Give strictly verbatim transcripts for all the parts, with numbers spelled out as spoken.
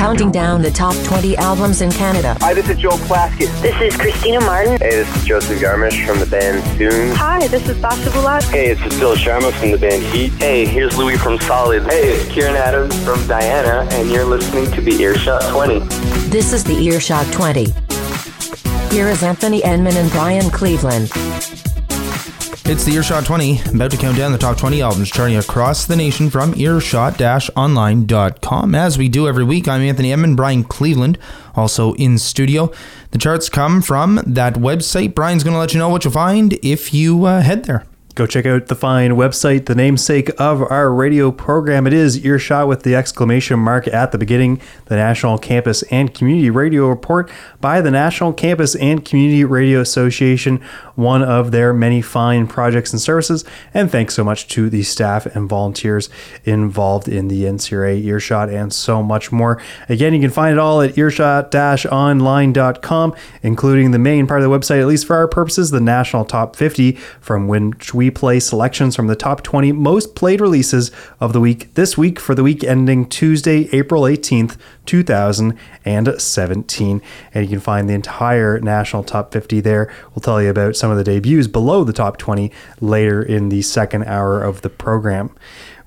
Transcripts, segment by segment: counting down the top twenty albums in Canada. Hi, this is Joel Plaskett. This is Christina Martin. Hey, this is Joseph Yarmusch from the band Soon. Hi, this is Basha Bulat. Hey, it's Phil Sharma from the band Heat. Hey, here's Louis from Solid. Hey, it's Kieran Adams from Diana, and you're listening to the Earshot twenty. This is the Earshot twenty. Here is Anthony Enman and Brian Cleveland. It's the Earshot twenty, I'm about to count down the top twenty albums charting across the nation from earshot dash online dot com. As we do every week, I'm Anthony Enman, Brian Cleveland, also in studio. The charts come from that website. Brian's going to let you know what you'll find if you uh, head there. Go check out the fine website, the namesake of our radio program. It is Earshot with the exclamation mark at the beginning, the National Campus and Community Radio Report by the National Campus and Community Radio Association, one of their many fine projects and services. And thanks so much to the staff and volunteers involved in the N C R A, Earshot, and so much more. Again, you can find it all at earshot dash online dot com, including the main part of the website, at least for our purposes, the National Top fifty, from which we play selections from the top twenty most played releases of the week this week for the week ending Tuesday, April eighteenth, two thousand seventeen. And you can find the entire National Top fifty there. We'll tell you about some of the debuts below the top twenty later in the second hour of the program.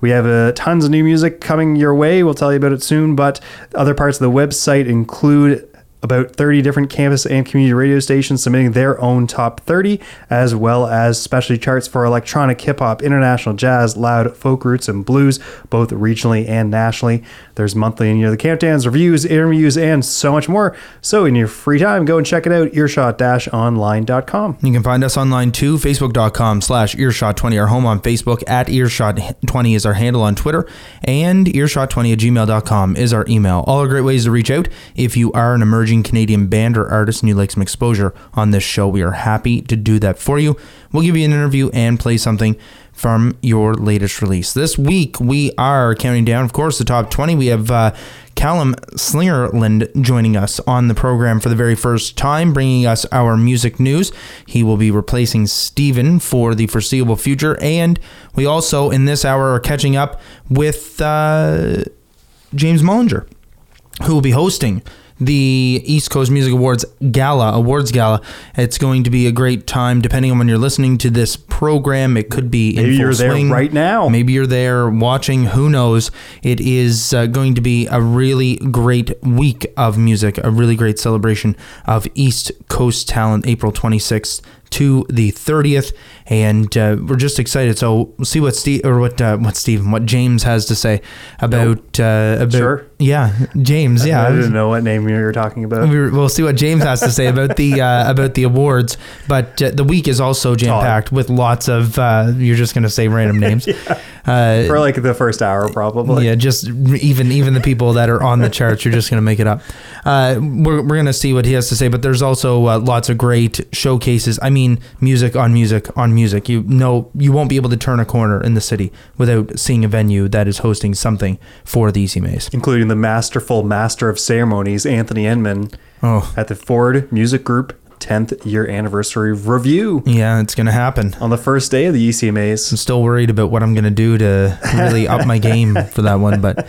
We have uh, tons of new music coming your way. We'll tell you about it soon, but other parts of the website include about thirty different campus and community radio stations submitting their own top thirty, as well as specialty charts for electronic, hip-hop, international jazz, loud, folk roots, and blues, both regionally and nationally. There's monthly and yearly countdowns, reviews, interviews, and so much more. So in your free time, go and check it out, earshot dash online dot com. You can find us online too, facebook dot com slash earshot twenty, our home on Facebook, at earshot twenty is our handle on Twitter, and earshot twenty at gmail dot com is our email. All are great ways to reach out if you are an emerging Canadian band or artist and you'd like some exposure on this show. We are happy to do that for you. We'll give you an interview and play something from your latest release. This week we are counting down, of course, the top twenty. We have uh, Callum Slingerland joining us on the program for the very first time, bringing us our music news. He will be replacing Stephen for the foreseeable future, and we also in this hour are catching up with uh, James Mullinger, who will be hosting the East Coast Music Awards Gala, Awards Gala. It's going to be a great time, depending on when you're listening to this program. It could be in full swing. Maybe you're there right now. Maybe you're there watching. Who knows? It is uh, going to be a really great week of music, a really great celebration of East Coast talent, April twenty-sixth to the thirtieth, and uh, we're just excited. So we'll see what Steve or what uh, what Stephen, what James has to say about uh, about sure. yeah, James. Yeah, I didn't know what name you were talking about. We were, we'll see what James has to say about the uh, about the awards. But uh, the week is also jam packed with lots of uh, you're just going to say random names yeah. uh, for like the first hour probably. Yeah, just even even the people that are on the charts, you're just going to make it up. Uh, we're we're going to see what he has to say. But there's also uh, lots of great showcases. I mean. Music on music on music. You know, you won't be able to turn a corner in the city without seeing a venue that is hosting something for the E C Mays, including the masterful master of ceremonies, Anthony Enman, oh. at the Ford Music Group tenth year anniversary review. Yeah, it's going to happen on the first day of the E C Mays. I'm still worried about what I'm going to do to really up my game for that one, but.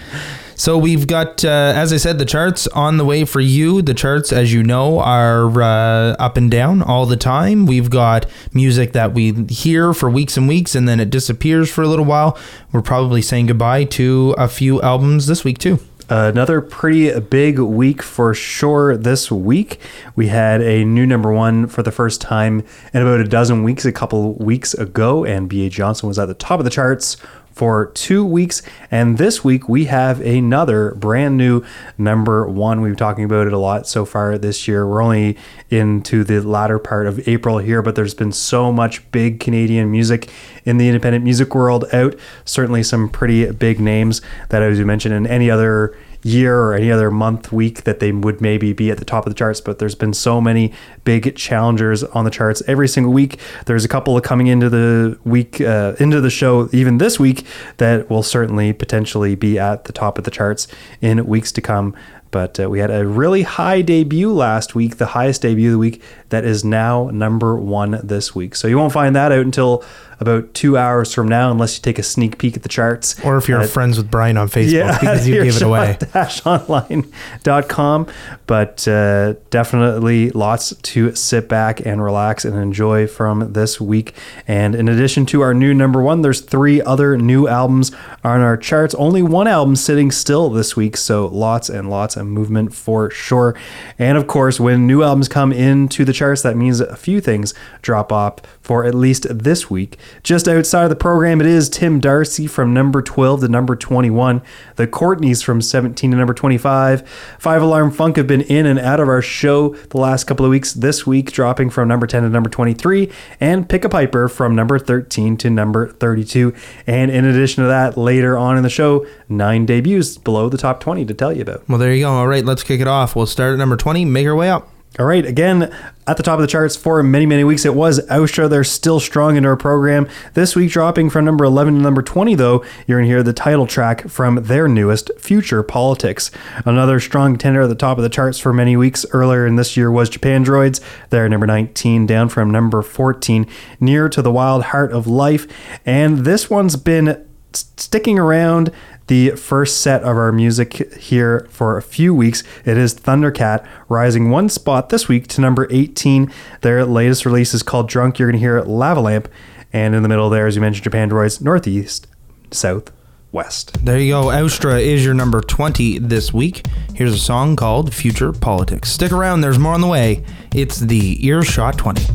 So we've got, uh, as I said, the charts on the way for you. The charts, as you know, are uh, up and down all the time. We've got music that we hear for weeks and weeks, and then it disappears for a little while. We're probably saying goodbye to a few albums this week, too. Another pretty big week for sure. This week we had a new number one for the first time in about a dozen weeks a couple weeks ago, and B A. Johnson was at the top of the charts for two weeks, and this week we have another brand new number one. We've been talking about it a lot so far this year. We're only into the latter part of April here, but there's been so much big Canadian music in the independent music world out. Certainly some pretty big names that, as you mentioned, in any other year or any other month, week, that they would maybe be at the top of the charts, but there's been so many big challengers on the charts every single week. There's a couple of coming into the week, uh, into the show even this week, that will certainly potentially be at the top of the charts in weeks to come. But uh, we had a really high debut last week, the highest debut of the week, that is now number one this week. So you won't find that out until about two hours from now, unless you take a sneak peek at the charts. Or if you're uh, friends with Brian on Facebook, yeah, because you gave it away. earshot dash online dot com. But uh, definitely lots to sit back and relax and enjoy from this week. And in addition to our new number one, there's three other new albums on our charts. Only one album sitting still this week, so lots and lots of movement for sure. And of course, when new albums come into the charts, that means a few things drop off for at least this week. Just outside of the program, it is Tim Darcy from number twelve to number twenty-one, the Courtneys from seventeen to number twenty-five. Five Alarm Funk have been in and out of our show the last couple of weeks, this week dropping from number ten to number twenty-three, and Pick a Piper from number thirteen to number thirty-two. And in addition to that, later on in the show, nine debuts below the top twenty to tell you about. Well, there you go. All right, let's kick it off. We'll start at number twenty, make our way up. All right, again, at the top of the charts for many, many weeks, it was Austra. They're still strong in our program. This week, dropping from number eleven to number twenty, though, you're going to hear the title track from their newest, Future Politics. Another strong contender at the top of the charts for many weeks earlier in this year was Japandroids. They're number nineteen, down from number fourteen, Near to the Wild Heart of Life. And this one's been sticking around the first set of our music here for a few weeks. It is Thundercat, rising one spot this week to number eighteen. Their latest release is called Drunk. You're going to hear Lava Lamp. And in the middle there, as you mentioned, Japandroids, Northeast, South, West. There you go. Austra is your number twenty this week. Here's a song called Future Politics. Stick around. There's more on the way. It's the Earshot twenty.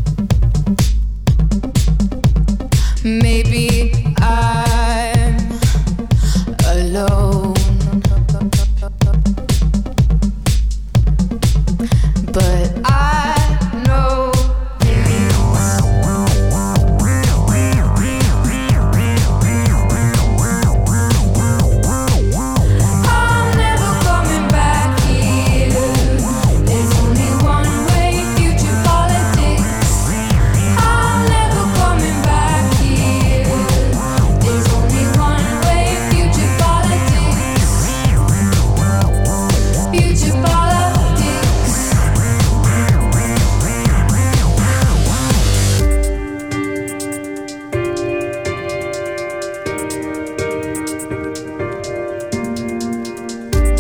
Maybe I... alone, but I know I'm never coming back here. There's only one way, future politics. I'm never coming back here. There's only one way, future politics. Future politics.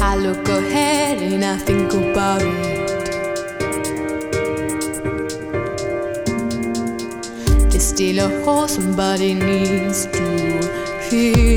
I look ahead and I think about it. There's still a hole somebody needs to fill.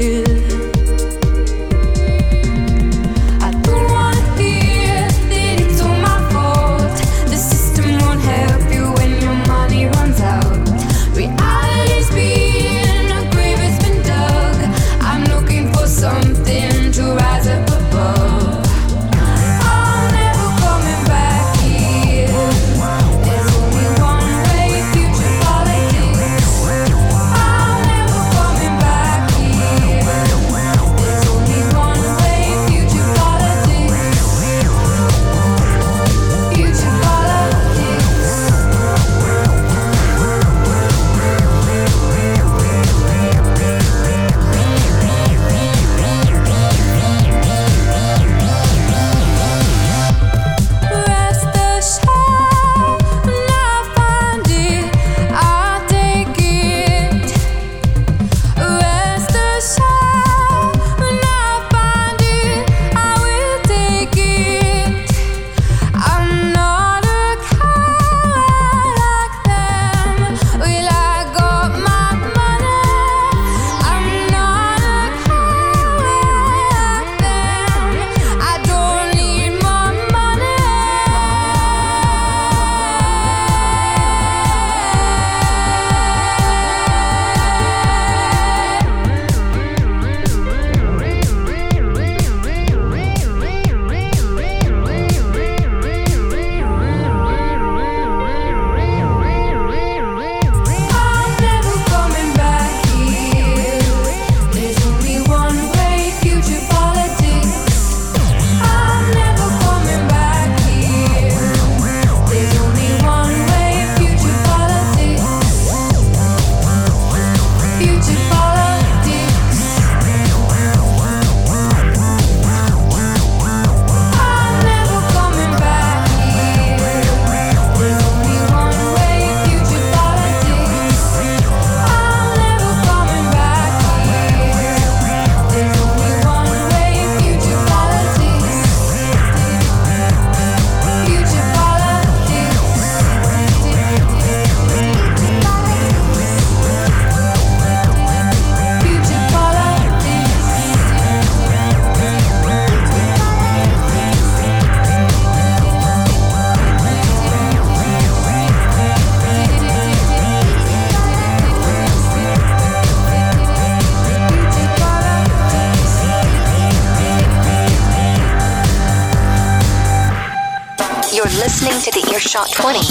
You're listening to the Earshot twenty.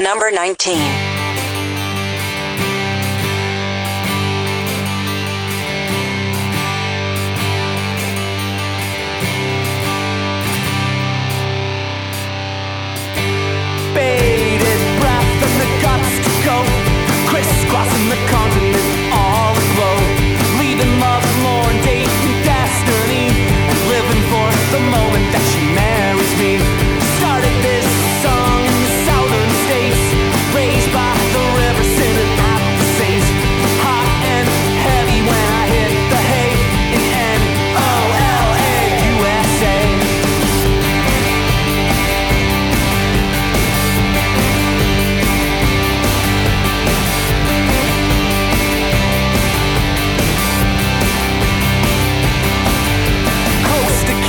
Number nineteen. Bated breath and the guts to go, crisscrossing the continent, all aglow, leaving love forlorn, dating destiny, and living for the moment that she marries me. Started this song in the southern states, raised by the river, sitting at the saints, hot and heavy when I hit the hay in N O L A, U S A.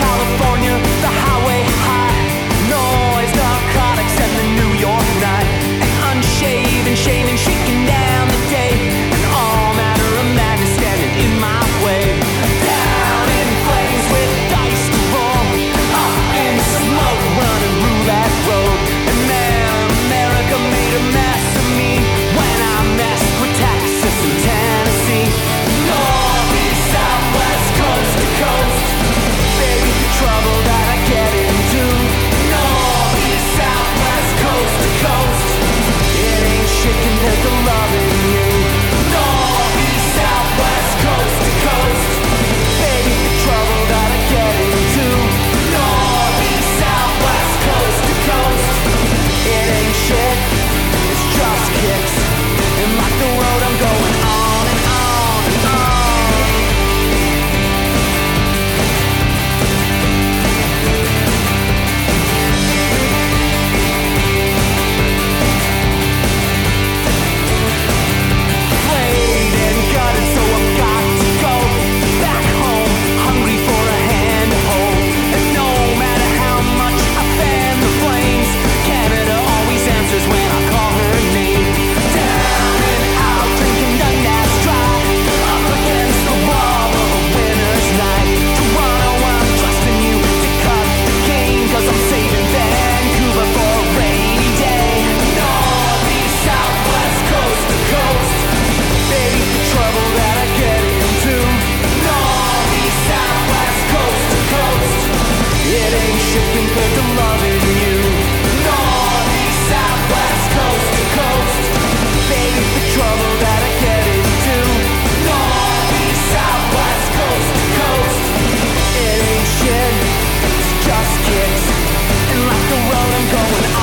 California, the highway high, noise, narcotics, and the New York night. An unshaven, shaving, shaking down the day, an all matter of madness standing in my way. Down in flames with dice to roll, up in smoke, running roulette road. And then America made a mess of me when I messed with Texas and Tennessee. North, east, south, west, coast to coast. Trouble that I get into, north, east, south, west, coast to coast. It ain't shit compared to loving you. North, east, south, west, coast to coast. Baby, the trouble that I get into, north, east, south, west, coast to coast. It ain't shit, it's just kicks, and like the road I'm going on and on and on.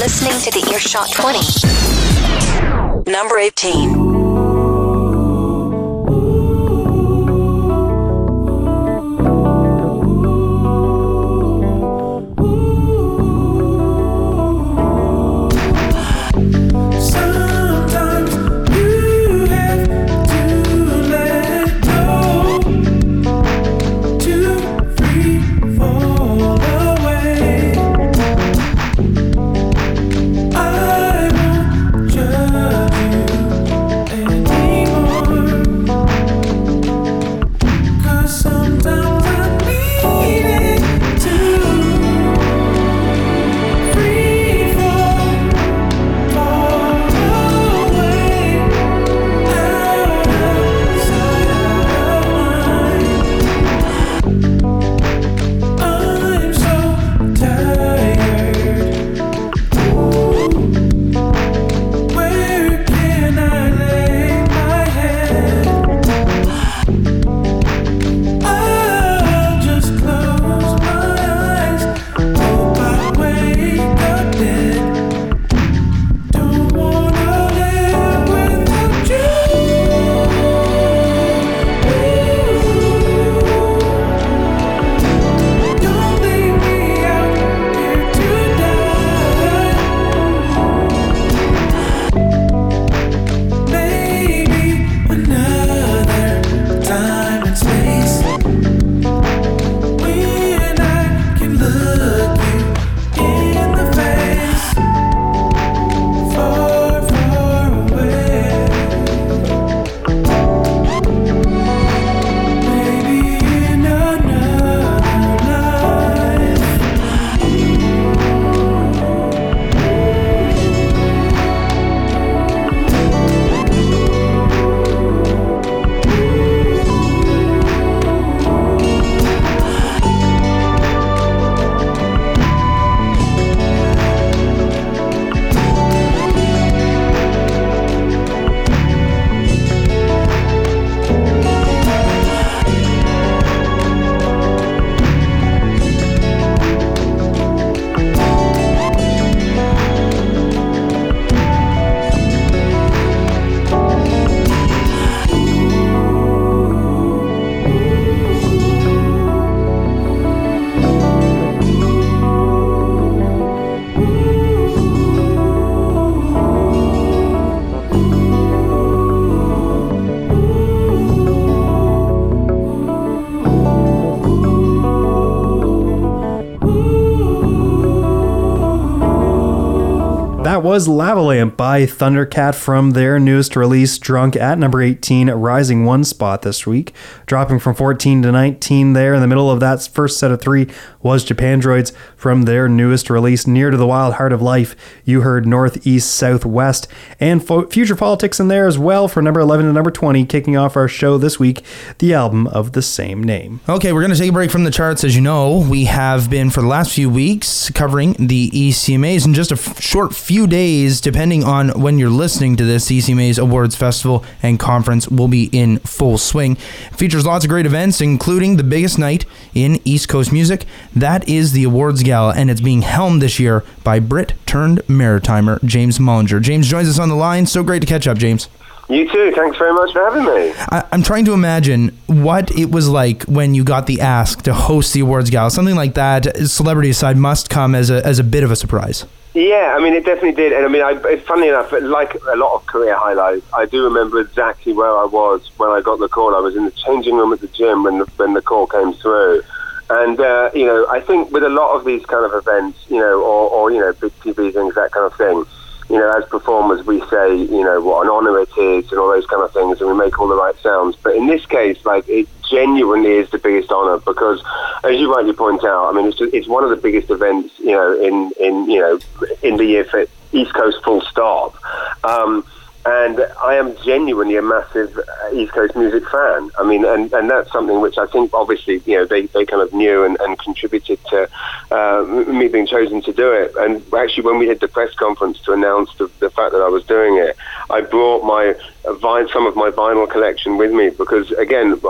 Listening to the Earshot twenty. Number eighteen. was Lavalamp by Thundercat from their newest release, Drunk, at number eighteen, rising one spot this week, dropping from fourteen to nineteen there. In the middle of that first set of three was Japandroids from their newest release, Near to the Wild Heart of Life. You heard North, East, South, West, and Fo- Future Politics in there as well for number eleven to number twenty, kicking off our show this week, the album of the same name. Okay, we're going to take a break from the charts. As you know, we have been for the last few weeks covering the E C M As. In just a f- short few days, depending on when you're listening to this, E C M A's Awards Festival and Conference will be in full swing. It features lots of great events, including the biggest night in East Coast music. That is the Awards Gala, and it's being helmed this year by Brit turned Maritimer James Mullinger. James joins us on the line. So great to catch up, James. You too. Thanks very much for having me. I, I'm trying to imagine what it was like when you got the ask to host the Awards Gala. Something like that, celebrity aside, must come as a as a bit of a surprise. Yeah, I mean, it definitely did. And I mean, I, it's funny enough, like a lot of career highlights, I do remember exactly where I was when I got the call. I was in the changing room at the gym when the, when the call came through. And, uh, you know, I think with a lot of these kind of events, you know, or, or you know, big T V things, that kind of thing, you know, as performers, we say, you know, what an honour it is and all those kind of things, and we make all the right sounds. But in this case, like, it genuinely is the biggest honour because, as you rightly point out, I mean, it's just, it's one of the biggest events, you know, in, in you know, in the year for East Coast full stop. Um, and I am genuinely a massive East Coast music fan. I mean, and, and that's something which I think, obviously, you know, they, they kind of knew and, and contributed to uh, me being chosen to do it. And actually, when we did the press conference to announce the, the fact that I was doing it, I brought my uh, some of my vinyl collection with me because, again,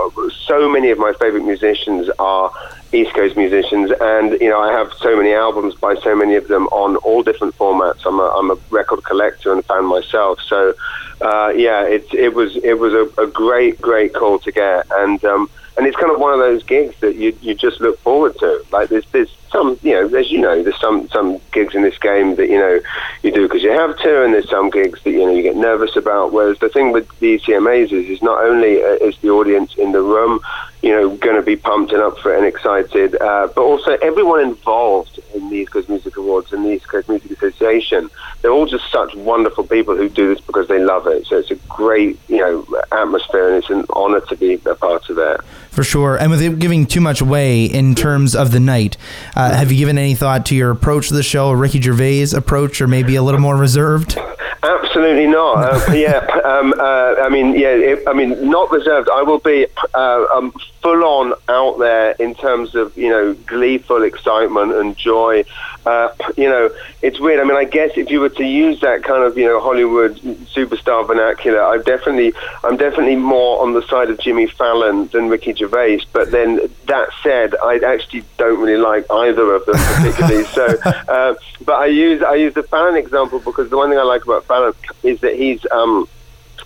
so many of my favourite musicians are East Coast musicians, and you know, I have so many albums by so many of them on all different formats. I'm a, I'm a record collector and a fan myself, so uh, yeah, it, it was it was a, a great great call to get, and um, and it's kind of one of those gigs that you you just look forward to. Like there's there's some you know as you know there's some some gigs in this game that you know you do because you have to, and there's some gigs that you know you get nervous about. Whereas the thing with the E C M As is is not only uh, is the audience in the room, you know, going to be pumped and up for it and excited, uh, but also everyone involved in the East Coast Music Awards and the East Coast Music Association, they're all just such wonderful people who do this because they love it. So it's a great, you know, atmosphere, and it's an honor to be a part of that. For sure. And without giving too much away in terms of the night, uh, have you given any thought to your approach to the show, Ricky Gervais' approach, or maybe a little more reserved? Absolutely not. Uh, yeah, um, uh, I mean, yeah, it, I mean, not reserved. I will be uh, um, full on out there in terms of, you know, gleeful excitement and joy. Uh, you know, it's weird. I mean, I guess if you were to use that kind of, you know, Hollywood superstar vernacular, I definitely, I'm definitely more on the side of Jimmy Fallon than Ricky Gervais. But then that said, I actually don't really like either of them particularly. so, uh, but I use I use the Fallon example because the one thing I like about Fallon is that he's um,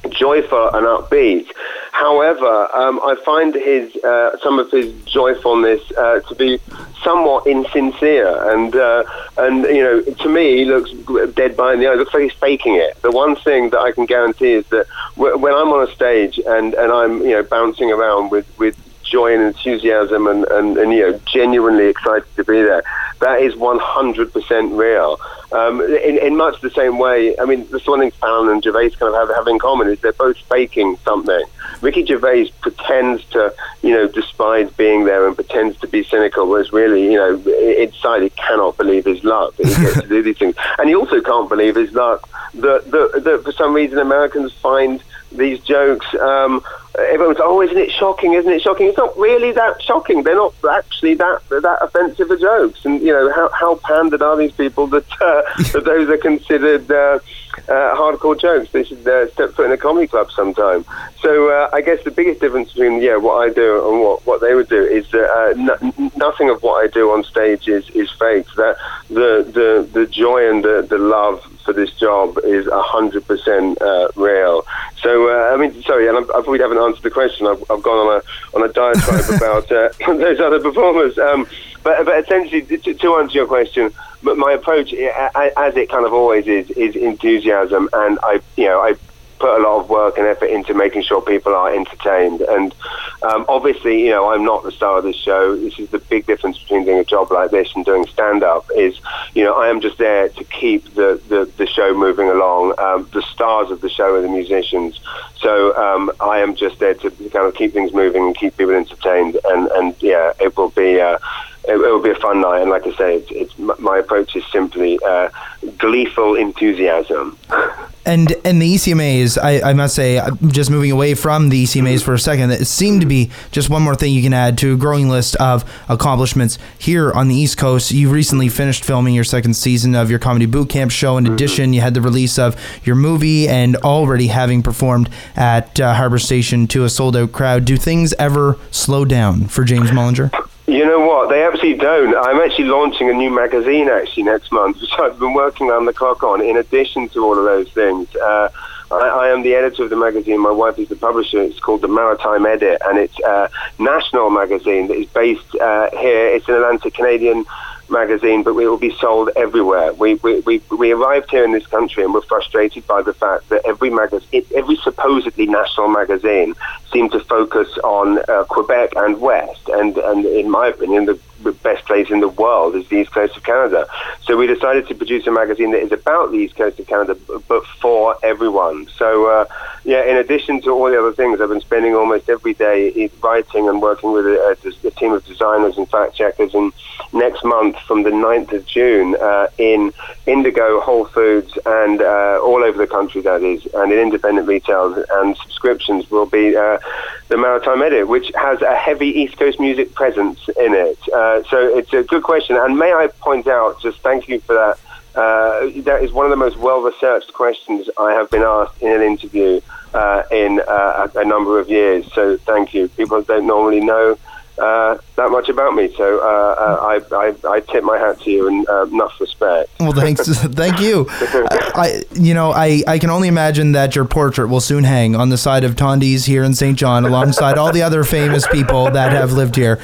joyful and upbeat. However, um, I find his uh, some of his joyfulness uh, to be somewhat insincere, and uh, and you know, to me, he looks dead behind the eye. It looks like he's faking it. The one thing that I can guarantee is that w- when I'm on a stage and, and I'm you know bouncing around with, with joy and enthusiasm and, and, and you know genuinely excited to be there, that is one hundred percent real. Um, in, in much the same way, I mean, that's one thing Fallon and Gervais kind of have, have in common is they're both faking something. Ricky Gervais pretends to, you know, despise being there and pretends to be cynical, whereas really, you know, inside he cannot believe his luck that he gets to do these things. And he also can't believe his luck that, that, that for some reason Americans find these jokes, um, everyone's, oh, isn't it shocking, isn't it shocking? It's not really that shocking. They're not actually that that offensive of jokes. And, you know, how, how pandered are these people that, uh, that those are considered uh, uh, hardcore jokes? They should uh, step foot in a comedy club sometime. So uh, I guess the biggest difference between, yeah, what I do and what, what they would do is that uh, no, nothing of what I do on stage is, is fake. That the, the, the joy and the, the love for this job is one hundred percent uh, real. So, uh, I mean, sorry, and I'm, I probably haven't answered the question. I've, I've gone on a on a diatribe about uh, those other performers. Um, but, but essentially, to, to answer your question, but my approach, as it kind of always is, is enthusiasm. And I, you know, I put a lot of work and effort into making sure people are entertained. And um, obviously, you know, I'm not the star of this show. This is the big difference between doing a job like this and doing stand-up is, you know, I am just there to keep the, the, the show moving along. Um, the stars of the show are the musicians. So um, I am just there to kind of keep things moving and keep people entertained. And, and yeah, it will be... Uh, It, it will be a fun night, and like I say, it's, it's, my approach is simply uh, gleeful enthusiasm. And and the E C M A is, I, I must say, just moving away from the E C M As for a second, it seemed to be just one more thing you can add to a growing list of accomplishments here on the East Coast. You recently finished filming your second season of your comedy boot camp show. In mm-hmm. addition, you had the release of your movie and already having performed at uh, Harbor Station to a sold-out crowd. Do things ever slow down for James Mullinger? You know what? They actually don't. I'm actually launching a new magazine actually next month, which I've been working around the clock on, in addition to all of those things. Uh, I, I am the editor of the magazine. My wife is the publisher. It's called the Maritime Edit, and it's a national magazine that is based uh, here. It's an Atlantic Canadian magazine, but it will be sold everywhere. We, we we we arrived here in this country and were frustrated by the fact that every magazine, every supposedly national magazine, seemed to focus on uh, Quebec and West, and and in my opinion, the best place in the world is the East Coast of Canada. So we decided to produce a magazine that is about the East Coast of Canada, but for everyone. So uh, yeah, in addition to all the other things, I've been spending almost every day writing and working with a, a, a team of designers and fact checkers. And next month, from the ninth of June, uh, in Indigo, Whole Foods, and uh, all over the country, that is, and in independent retail and subscriptions, will be uh, the Maritime Edit, which has a heavy East Coast music presence in it. Uh, so it's a good question. And may I point out, just thank you for that, uh, that is one of the most well-researched questions I have been asked in an interview uh, in uh, a, a number of years. So thank you. People don't normally know Uh, that much about me, so uh, I, I I tip my hat to you, and uh, enough respect. Well, thanks, thank you. I, I you know I, I can only imagine that your portrait will soon hang on the side of Tondi's here in Saint John, alongside all the other famous people that have lived here.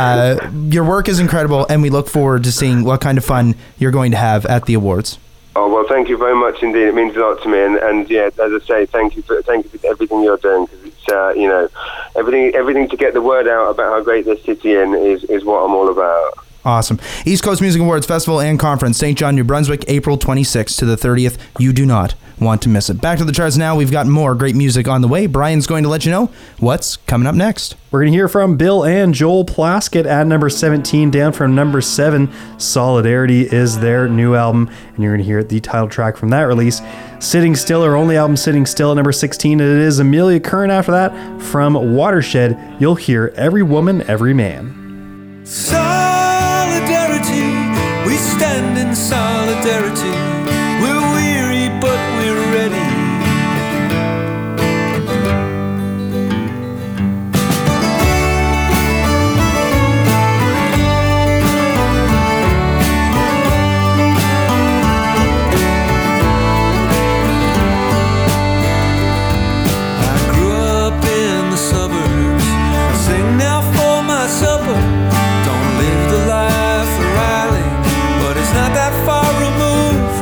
Uh, your work is incredible, and we look forward to seeing what kind of fun you're going to have at the awards. Oh, well, thank you very much indeed. It means a lot to me, and, and yeah, as I say, thank you for thank you for everything you're doing. Cause it's uh, you know, everything everything to get the word out about how great this city is is what I'm all about. Awesome. East Coast Music Awards Festival and Conference, Saint John, New Brunswick, April twenty-sixth to the thirtieth. You do not want to miss it. Back to the charts now. We've got more great music on the way. Brian's going to let you know what's coming up next. We're going to hear from Bill and Joel Plaskett at number seventeen, down from number seven. Solidarity is their new album, and you're going to hear the title track from that release. Sitting Still, her only album, Sitting Still, at number sixteen. And it is Amelia Curran after that from Watershed. You'll hear Every Woman, Every Man. Solidarity, we stand in solidarity. We're weary, but we're ready. Supper. Don't live the life for Riley, but it's not that far removed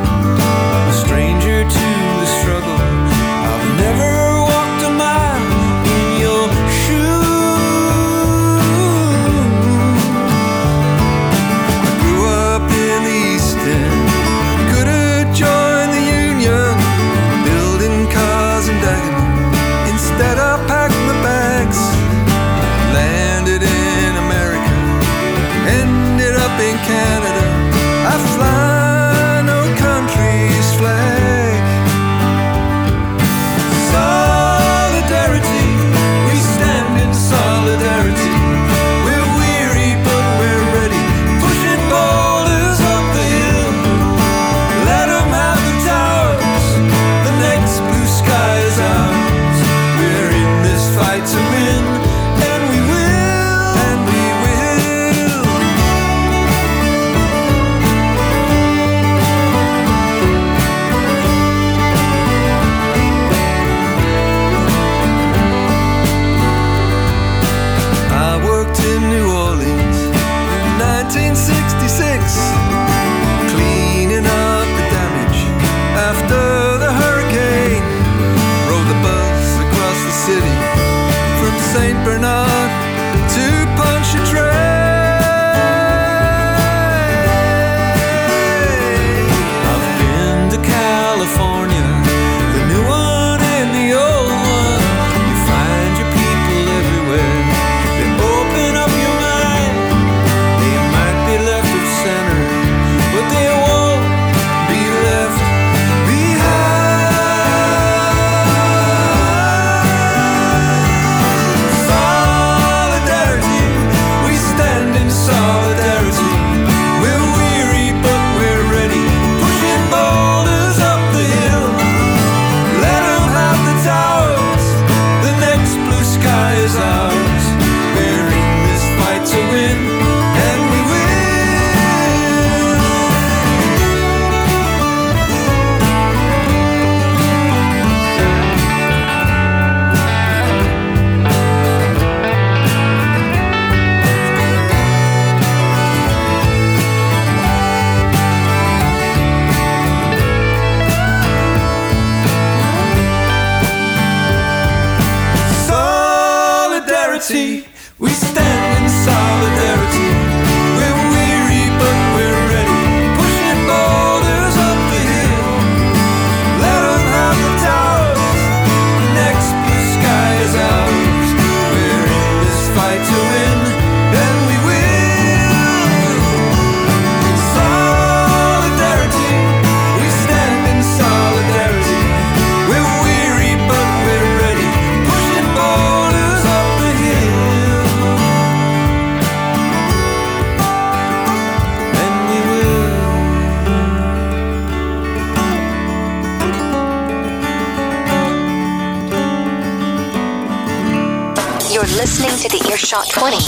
listening to the Earshot twenty.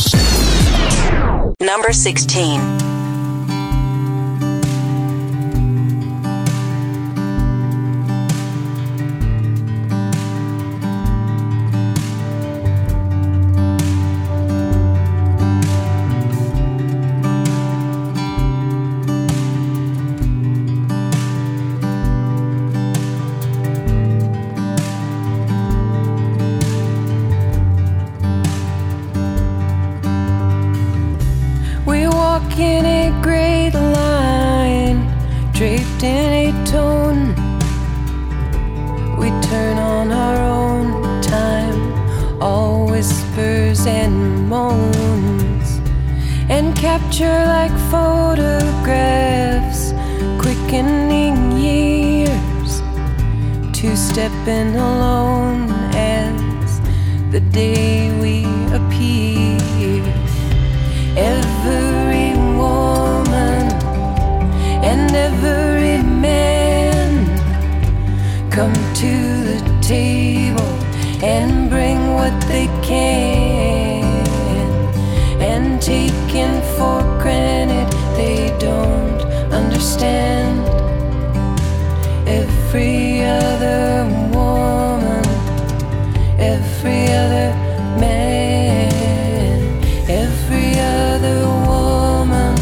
Number sixteen. In a great line, draped in a tone, we turn on our own time, all whispers and moans, and capture like photographs, quickening years, two-stepping alone as the day we appear. Every and every man come to the table and bring what they can, and taken for granted they don't understand. Every other woman, every other man, every other woman,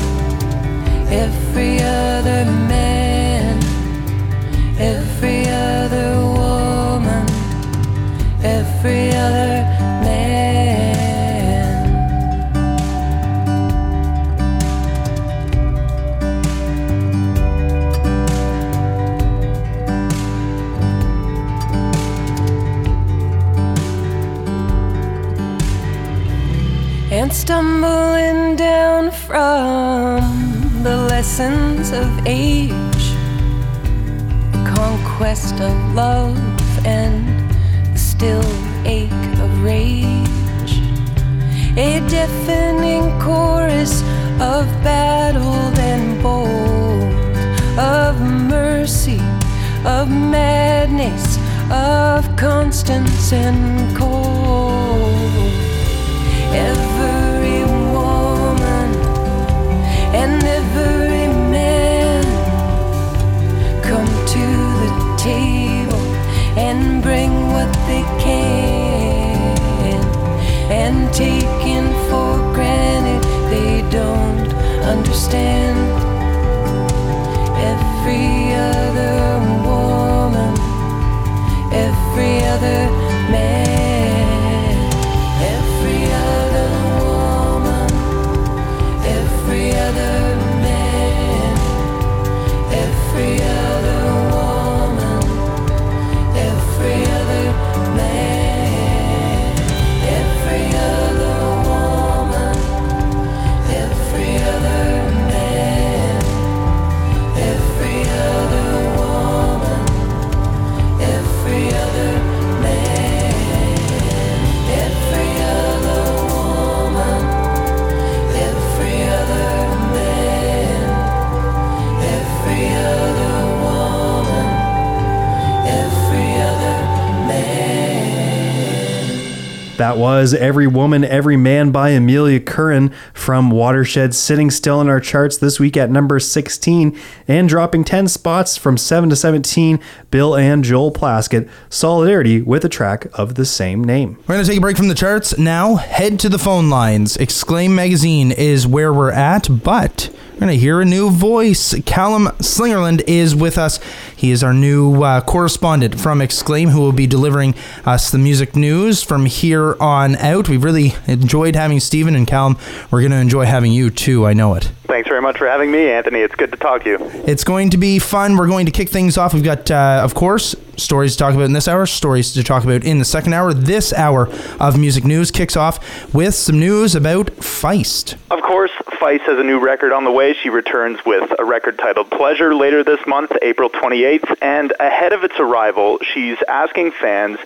every other every other man, and stumbling down from the lessons of age, the conquest of love and the still ache of rage, a deafening chorus of battled and bold, of mercy, of madness, of constance and cold. Every woman and every man come to the table and bring what they can, and taken for granted they don't understand. Every other woman, every other man, every other woman, every other man, every other woman, every other man, every other woman, every other man, every other woman, every other man, every other woman, every other man, every other woman, every other man. That was Every Woman, Every Man by Amelia Curran from Watershed, sitting still in our charts this week at number sixteen, and dropping ten spots from seven to seventeen, Bill and Joel Plaskett, Solidarity, with a track of the same name. We're going to take a break from the charts now, head to the phone lines. Exclaim! Magazine is where we're at, but we're going to hear a new voice. Callum Slingerland is with us. He is our new uh, correspondent from Exclaim, who will be delivering us the music news from here on out. We've really enjoyed having Stephen, and Callum, we're going to enjoy having you too, I know it. Thanks very much for having me, Anthony. It's good to talk to you. It's going to be fun. We're going to kick things off. We've got, uh, of course, stories to talk about in this hour, stories to talk about in the second hour. This hour of music news kicks off with some news about Feist. Of course, Feist has a new record on the way. She returns with a record titled Pleasure later this month, April twenty-eighth. And ahead of its arrival, she's asking fans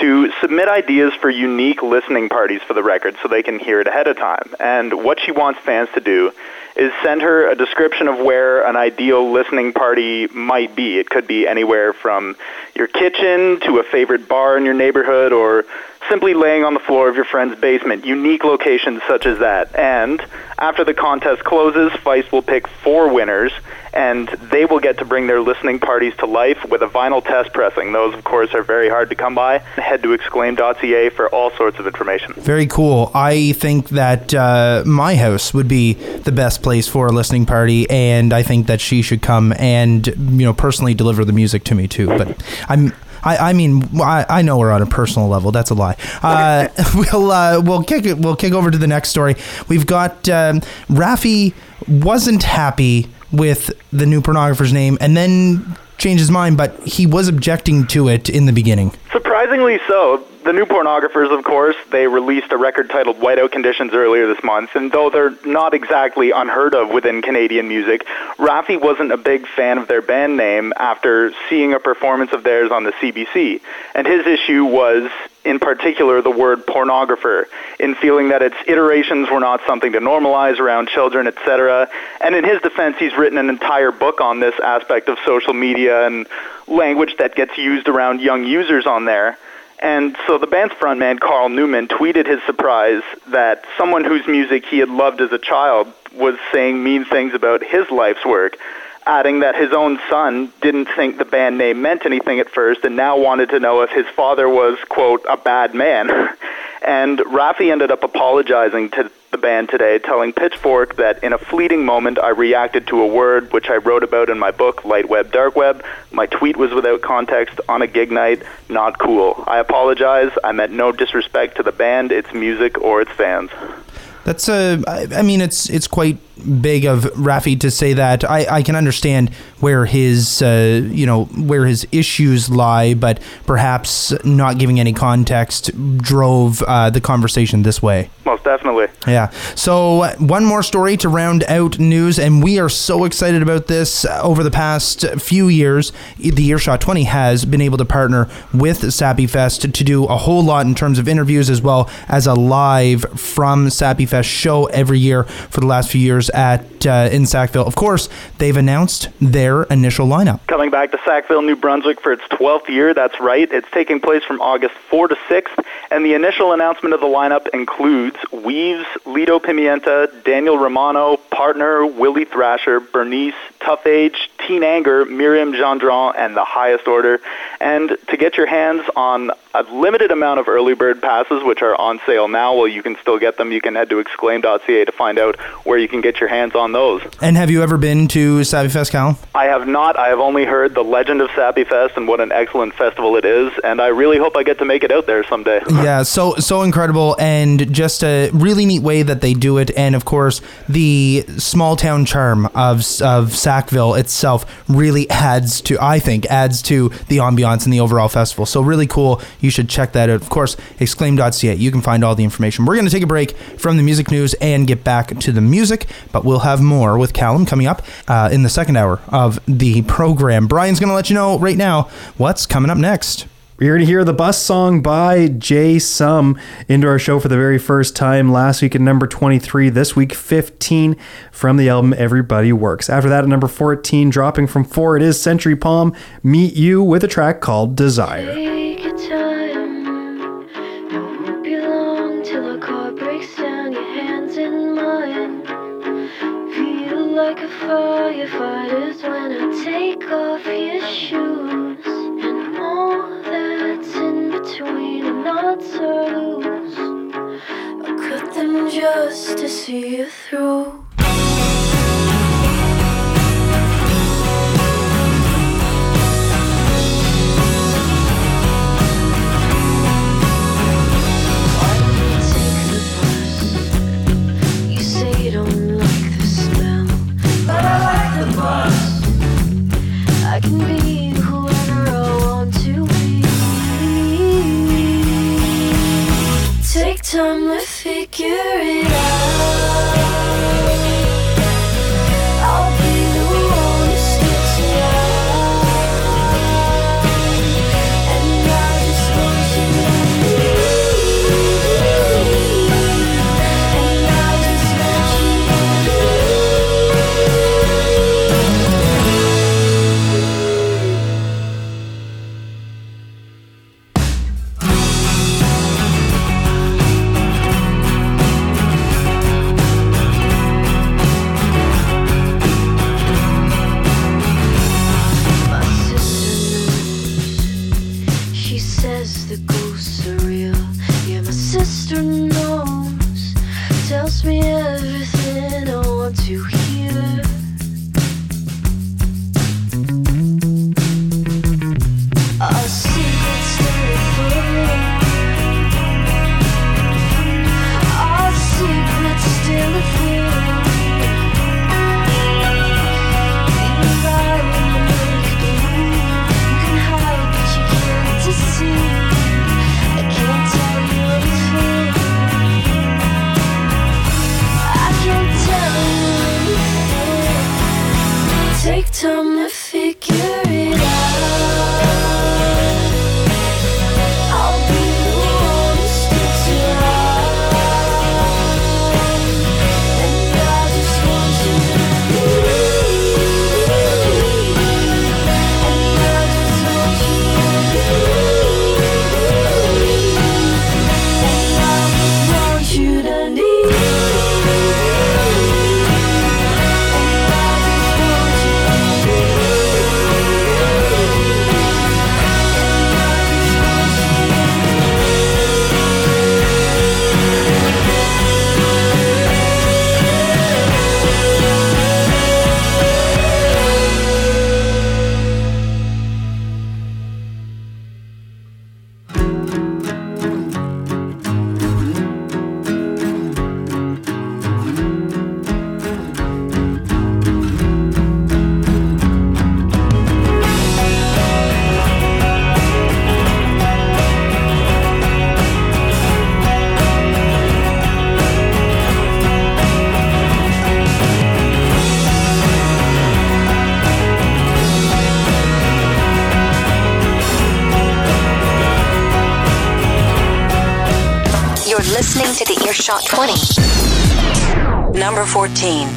to submit ideas for unique listening parties for the record so they can hear it ahead of time. And what she wants fans to do is send her a description of where an ideal listening party might be. It could be anywhere from your kitchen to a favorite bar in your neighborhood or simply laying on the floor of your friend's basement, unique locations such as that. And after the contest closes, Feist will pick four winners, and they will get to bring their listening parties to life with a vinyl test pressing. Those, of course, are very hard to come by. Head to exclaim dot c a for all sorts of information. Very cool. I think that uh, my house would be the best place for a listening party, and I think that she should come and, you know, personally deliver the music to me, too. But I'm... I, I mean, I, I know we're on a personal level. That's a lie. Uh, we'll uh, we'll kick it. We'll kick over to the next story. We've got um, Raffi wasn't happy with the New Pornographer's name, and then changed his mind. But he was objecting to it in the beginning. Surprisingly so. The New Pornographers, of course, they released a record titled Whiteout Conditions earlier this month, and though they're not exactly unheard of within Canadian music, Raffi wasn't a big fan of their band name after seeing a performance of theirs on the C B C, and his issue was, in particular, the word pornographer, in feeling that its iterations were not something to normalize around children, et cetera. And in his defense, he's written an entire book on this aspect of social media and language that gets used around young users on there. And so the band's frontman, Carl Newman, tweeted his surprise that someone whose music he had loved as a child was saying mean things about his life's work, adding that his own son didn't think the band name meant anything at first and now wanted to know if his father was, quote, a bad man. And Raffi ended up apologizing to the band today, telling Pitchfork that in a fleeting moment I reacted to a word which I wrote about in my book, Light Web, Dark Web. My tweet was without context, on a gig night, not cool. I apologize. I meant no disrespect to the band, its music, or its fans. That's a, I mean, it's it's quite big of Raffi to say that. I, I can understand where his, uh, you know, where his issues lie, but perhaps not giving any context drove uh, the conversation this way. Most definitely. Yeah. So one more story to round out news, and we are so excited about this. Over the past few years, the Earshot twenty has been able to partner with Sappy Fest to do a whole lot in terms of interviews as well as a live from Sappy Fest show every year for the last few years at uh, in Sackville. Of course, they've announced their initial lineup. Coming back to Sackville, New Brunswick for its twelfth year, that's right. It's taking place from August fourth to sixth, and the initial announcement of the lineup includes Weaves, Lito Pimienta, Daniel Romano, Partner, Willie Thrasher, Bernice, Tough Age, Teen Anger, Miriam Gendron, and The Highest Order. And to get your hands on a limited amount of early bird passes, which are on sale now, well, you can still get them. You can head to exclaim dot c a to find out where you can get your hands on those. And have you ever been to Sappy Fest, Cal? I have not. I have only heard the legend of Sappy Fest and what an excellent festival it is, and I really hope I get to make it out there someday. Yeah, so so incredible, and just a really neat way that they do it, and of course the small town charm of of Sackville itself really adds to, I think, adds to the ambiance and the overall festival. So really cool. You should check that out. Of course, exclaim dot c a. You can find all the information. We're going to take a break from the music news and get back to the music, but we'll have more with Callum coming up uh, in the second hour of the program. Brian's going to let you know right now what's coming up next. We're going to hear The Bus Song by J. Sum into our show for the very first time last week at number twenty-three, this week fifteen from the album Everybody Works. After that at number fourteen, dropping from four, it is Century Palm, Meet You, with a track called Desire. Take your time, it won't be long till our car breaks down, your hands in mine. Feel like a firefighter's when I take off your shoes. And all that's in between are knots or loose. I'll cut them just to see you through. I can be whoever I want to be. Take time to figure it out. I'll be the one who sticks around, and I just want you to leave, and I just want you to leave. everything I want to hear. Our secrets are afloat. Our secrets still afloat. Even I wanna make the move. You can hide, but you can't deceive. I can't tell you what to feel. I can't tell you what to feel. Take time to figure it out. Listening to the Earshot twenty, number fourteen.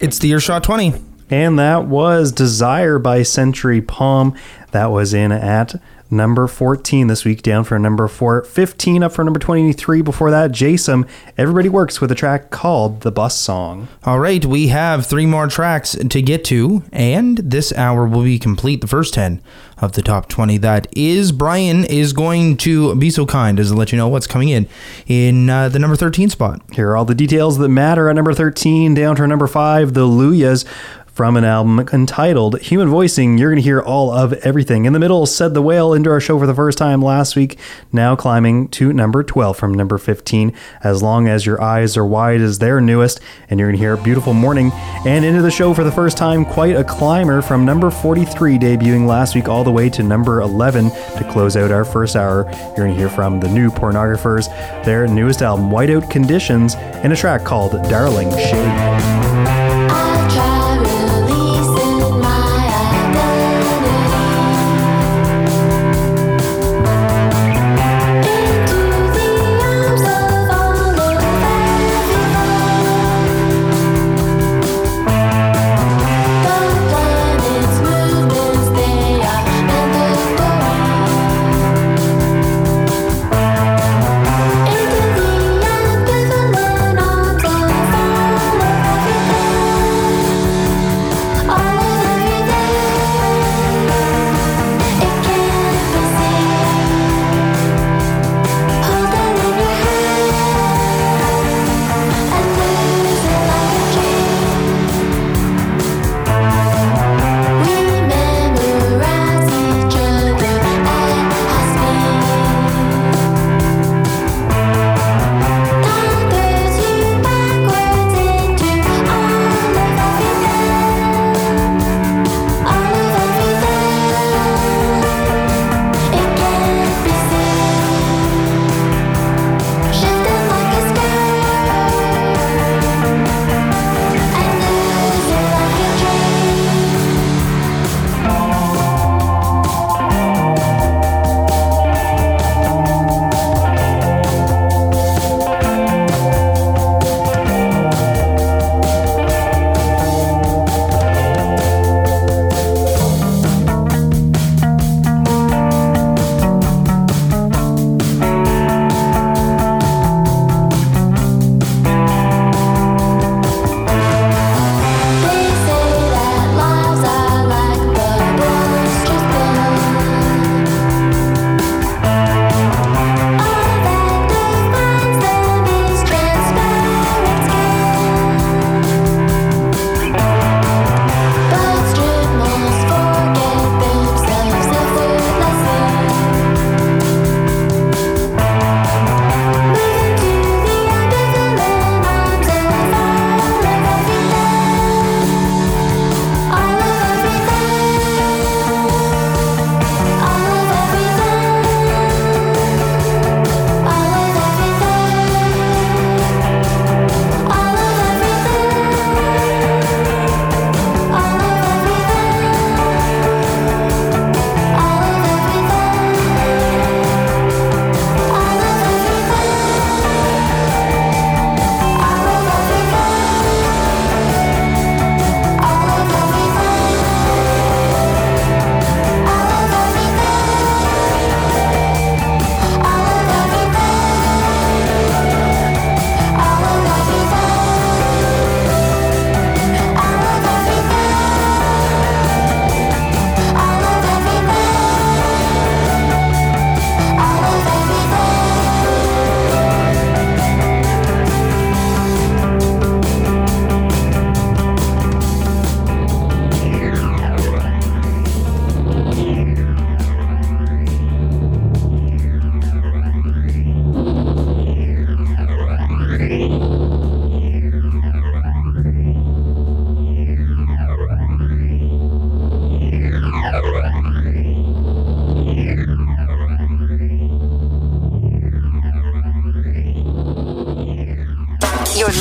It's the Earshot twenty. And that was Desire by Century Palm. That was in at number fourteen this week, down for number four, fifteen up for number twenty-three. Before that, Jason, Everybody Works with a track called The Bus Song. All right, we have three more tracks to get to, and this hour will be complete, the first ten of the top twenty. That is, Brian is going to be so kind as to let you know what's coming in in uh, the number thirteen spot. Here are all the details that matter at number thirteen, down to number five, The Luyas, from an album entitled Human Voicing. You're going to hear all of everything. In the middle, Said the Whale, into our show for the first time last week, now climbing to number twelve from number fifteen. As Long As Your Eyes Are Wide is their newest, and you're going to hear Beautiful Morning. And into the show for the first time, quite a climber from number forty-three, debuting last week all the way to number eleven. To close out our first hour, you're going to hear from The New Pornographers, their newest album, Whiteout Conditions, and a track called Darling Shade.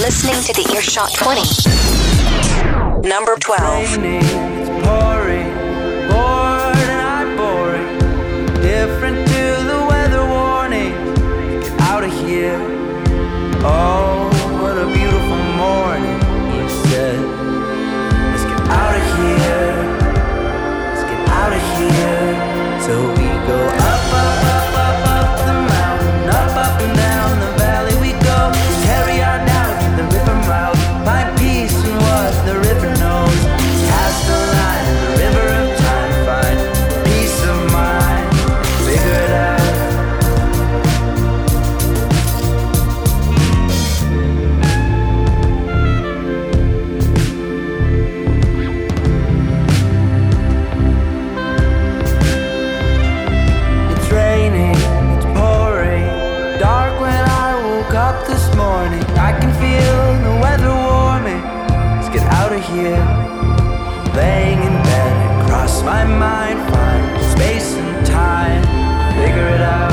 Listening to the Earshot twenty, number twelve. Raining, it's pouring, bored and I'm boring, different to the weather warning. Get out of here. Oh, what a beautiful morning, you said. here, laying in bed across my mind. Find space and time, figure it out.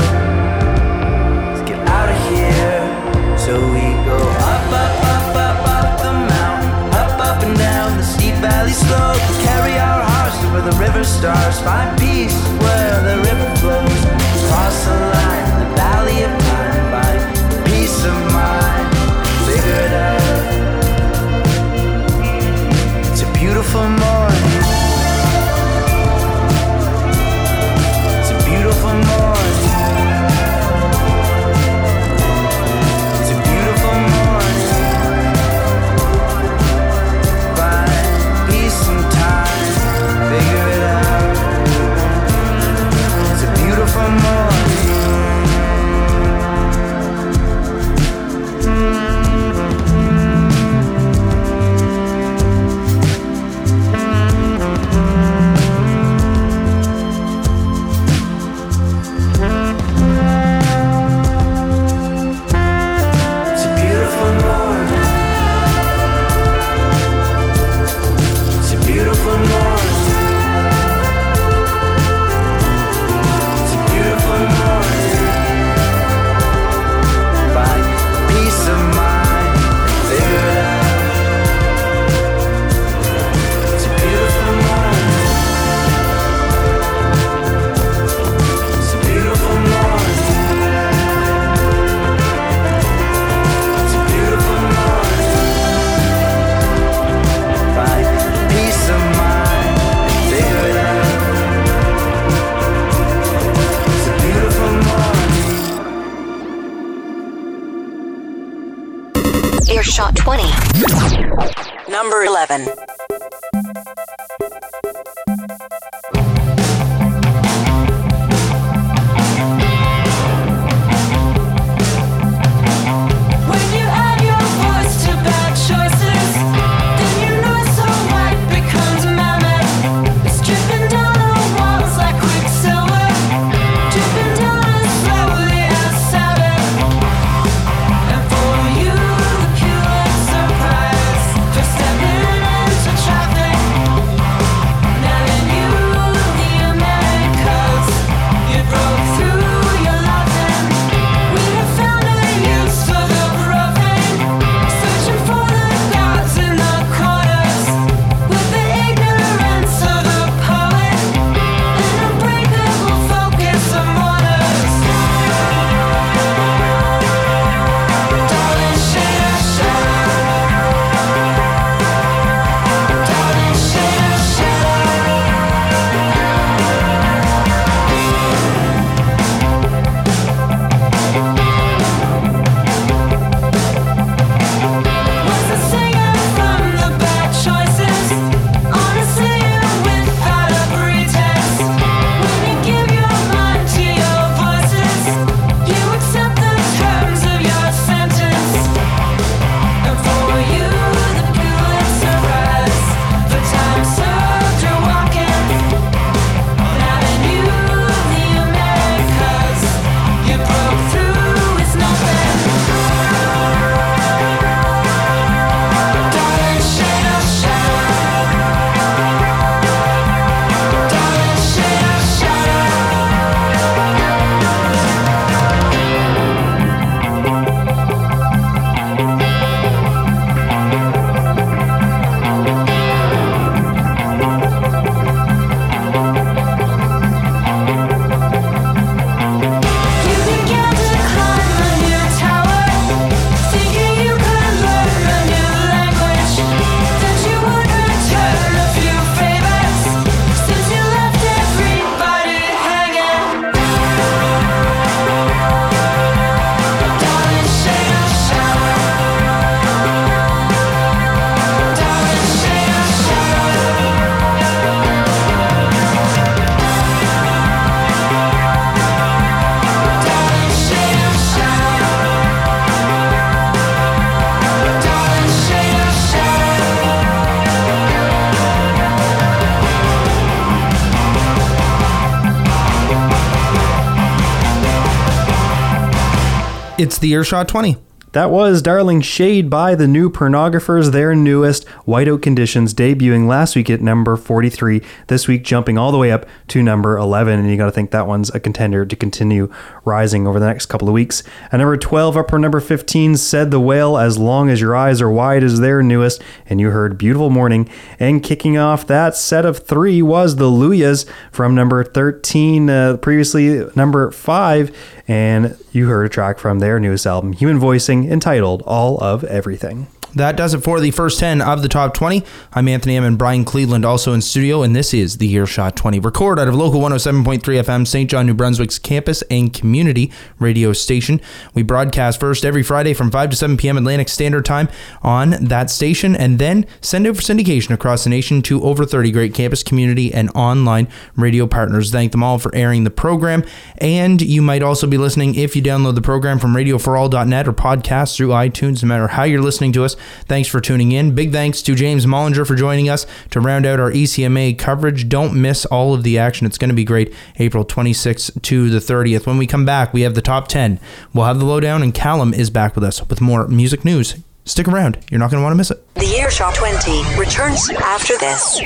Let's get out of here. So we go up, up, up, up, up the mountain, up, up and down the steep valley slope. Carry our hearts to where the river starts. Find peace where the river flows. Cross the line, the valley of time. Find peace of mind, figure it out. Beautiful morning. It's a beautiful morning. It's a beautiful morning. Find peace and time, figure it out. It's a beautiful morning. Shot twenty. Number eleven. It's the Earshot twenty. That was Darling Shade by The New Pornographers, their newest, Whiteout Conditions, debuting last week at number forty-three, this week jumping all the way up to number eleven, and you got to think that one's a contender to continue rising over the next couple of weeks. At number twelve, up for number fifteen, Said the Whale, As Long As Your Eyes Are Wide is their newest, and you heard Beautiful Morning. And kicking off that set of three was The Luyas from number thirteen, uh, previously number five, and you heard a track from their newest album, Human Voicing, entitled All of Everything. That does it for the first ten of the top twenty. I'm Anthony Enman and Brian Cleveland also in studio, and this is the Earshot twenty, record out of local one oh seven point three F M, Saint John, New Brunswick's campus and community radio station. We broadcast first every Friday from five to seven p.m. Atlantic Standard Time on that station, and then send out for syndication across the nation to over thirty great campus, community, and online radio partners. Thank them all for airing the program, and you might also be listening if you download the program from radio for all dot net or podcasts through iTunes, no matter how you're listening to us. Thanks for tuning in. Big thanks to James Mullinger for joining us to round out our E C M A coverage. Don't miss all of the action. It's going to be great, April twenty-sixth to the thirtieth. When we come back, we have the top ten. We'll have the lowdown, and Callum is back with us with more music news. Stick around. You're not going to want to miss it. The Earshot twenty returns after this.